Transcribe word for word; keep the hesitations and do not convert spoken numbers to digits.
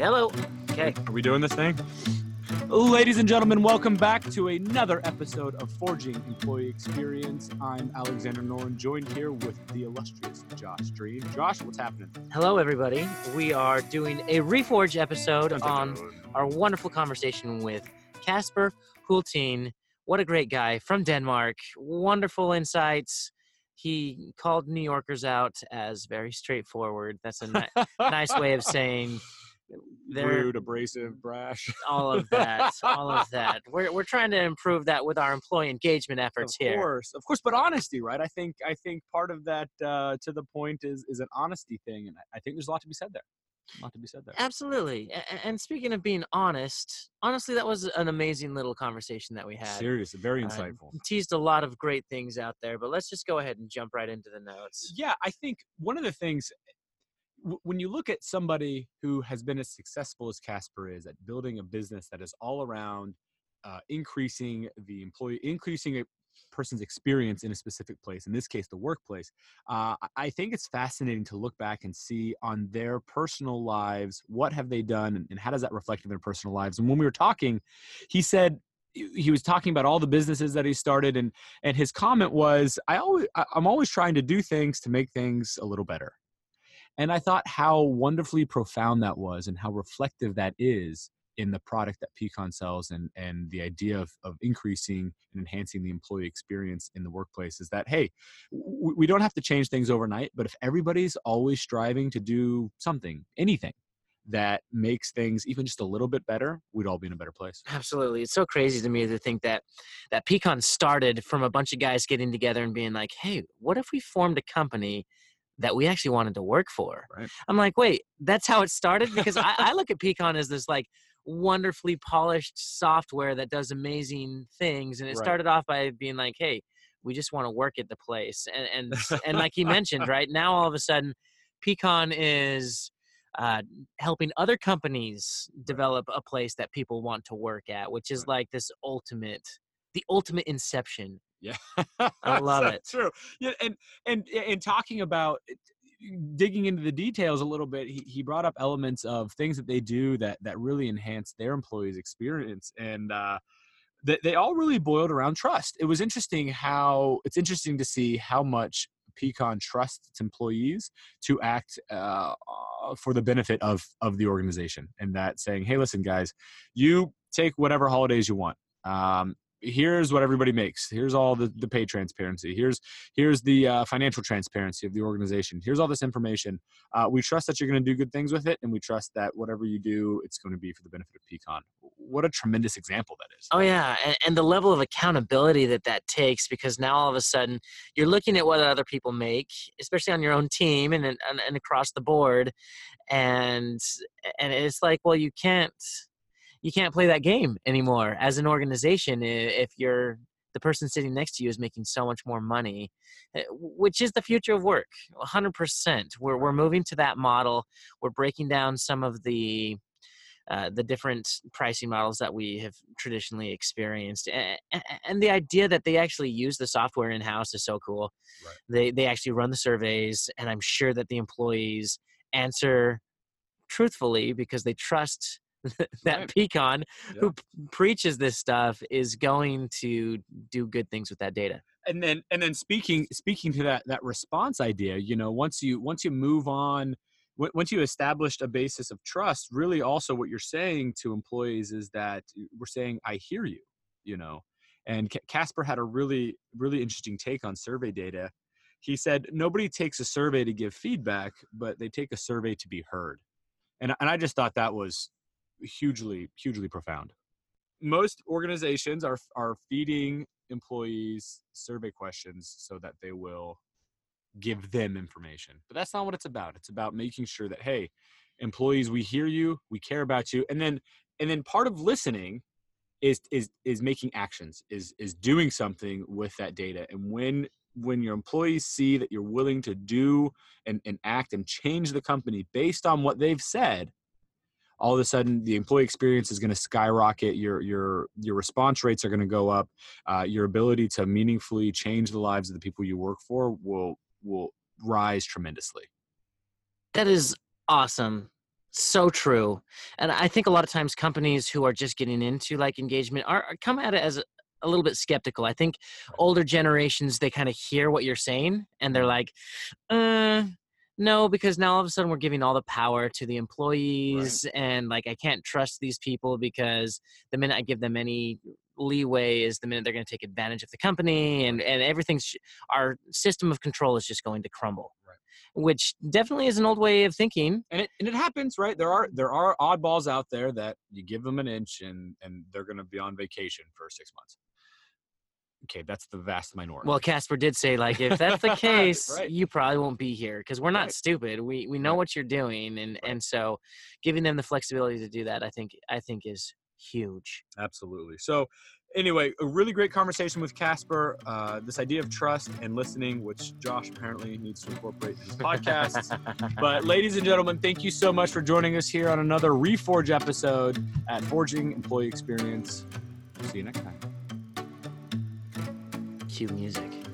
Hello. Okay. Are we doing this thing? Ladies and gentlemen, welcome back to another episode of Forging Employee Experience. I'm Alexander Nolan, joined here with the illustrious Josh Dream. Josh, what's happening? Hello, everybody. We are doing a Reforge episode on our wonderful conversation with Casper Hultin. What a great guy from Denmark. Wonderful insights. He called New Yorkers out as very straightforward. That's a ni- nice way of saying they're rude, abrasive, brash. All of that. All of that. We're we're trying to improve that with our employee engagement efforts here. Of course, of course, but honesty, right? I think I think part of that uh, to the point is is an honesty thing, and I think there's a lot to be said there. A lot to be said there. Absolutely. And speaking of being honest, honestly, that was an amazing little conversation that we had. Serious, very insightful. Uh, teased a lot of great things out there, but let's just go ahead and jump right into the notes. Yeah, I think one of the things, w- when you look at somebody who has been as successful as Casper is at building a business that is all around uh, increasing the employee, increasing a person's experience in a specific place, in this case, the workplace, uh, I think it's fascinating to look back and see on their personal lives, what have they done and how does that reflect in their personal lives? And when we were talking, he said, he was talking about all the businesses that he started, and and his comment was, I always, I'm always trying to do things to make things a little better. And I thought how wonderfully profound that was and how reflective that is in the product that Peakon sells, and and the idea of, of increasing and enhancing the employee experience in the workplace is that, hey, w- we don't have to change things overnight, but if everybody's always striving to do something, anything that makes things even just a little bit better, we'd all be in a better place. Absolutely. It's so crazy to me to think that that Peakon started from a bunch of guys getting together and being like, hey, what if we formed a company that we actually wanted to work for? Right. I'm like, wait, that's how it started? Because I, I look at Peakon as this like wonderfully polished software that does amazing things, and it right. started off by being like, hey, we just want to work at the place, and and and like he mentioned, right now all of a sudden Peakon is uh helping other companies develop right. a place that people want to work at, which is right. like this ultimate the ultimate inception. Yeah. I love so it true yeah and and and talking about it, digging into the details a little bit, he, he brought up elements of things that they do that that really enhance their employees' experience, and uh, they, they all really boiled around trust. It was interesting how it's interesting to see how much Peakon trusts its employees to act uh, for the benefit of of the organization, and that saying, "Hey, listen, guys, you take whatever holidays you want." Um, Here's what everybody makes. Here's all the, the pay transparency. Here's here's the uh, financial transparency of the organization. Here's all this information. Uh, we trust that you're going to do good things with it, and we trust that whatever you do, it's going to be for the benefit of Peakon. What a tremendous example that is. Oh, yeah, and, and the level of accountability that that takes, because now all of a sudden you're looking at what other people make, especially on your own team and and, and across the board, and and it's like, well, you can't. You can't play that game anymore as an organization if you're the person sitting next to you is making so much more money, which is the future of work, one hundred percent. We're we're moving to that model. We're breaking down some of the uh, the different pricing models that we have traditionally experienced, and, and the idea that they actually use the software in-house is so cool. Right. They they actually run the surveys, and I'm sure that the employees answer truthfully because they trust that right. Peakon, yeah. who p- preaches this stuff, is going to do good things with that data. And then, and then speaking speaking to that that response idea, you know, once you once you move on, w- once you established a basis of trust, really, also what you're saying to employees is that we're saying, "I hear you," you know. And C- Casper had a really really interesting take on survey data. He said, "Nobody takes a survey to give feedback, but they take a survey to be heard," and and I just thought that was hugely, hugely profound. Most organizations are are feeding employees survey questions so that they will give them information. But that's not what it's about. It's about making sure that, hey, employees, we hear you, we care about you. And then and then part of listening is is is making actions, is is doing something with that data. And when when your employees see that you're willing to do and, and act and change the company based on what they've said, all of a sudden, the employee experience is going to skyrocket. Your your your response rates are going to go up. Uh, your ability to meaningfully change the lives of the people you work for will will rise tremendously. That is awesome. So true. And I think a lot of times companies who are just getting into like engagement are, are come at it as a, a little bit skeptical. I think older generations, they kind of hear what you're saying and they're like, uh, no, because now all of a sudden we're giving all the power to the employees, right. And like, I can't trust these people because the minute I give them any leeway is the minute they're going to take advantage of the company, and, and everything's, our system of control is just going to crumble. Which definitely is an old way of thinking. And it, and it happens, right? There are there are oddballs out there that you give them an inch and, and they're going to be on vacation for six months. Okay, that's the vast minority. Well, Casper did say, like, if that's the case, right. You probably won't be here because we're not right. stupid. We we know right. what you're doing. And, right. and so giving them the flexibility to do that, I think I think is huge. Absolutely. So anyway, a really great conversation with Casper. Uh, this idea of trust and listening, which Josh apparently needs to incorporate in his podcasts. But ladies and gentlemen, thank you so much for joining us here on another Reforge episode at Forging Employee Experience. See you next time. Cue music.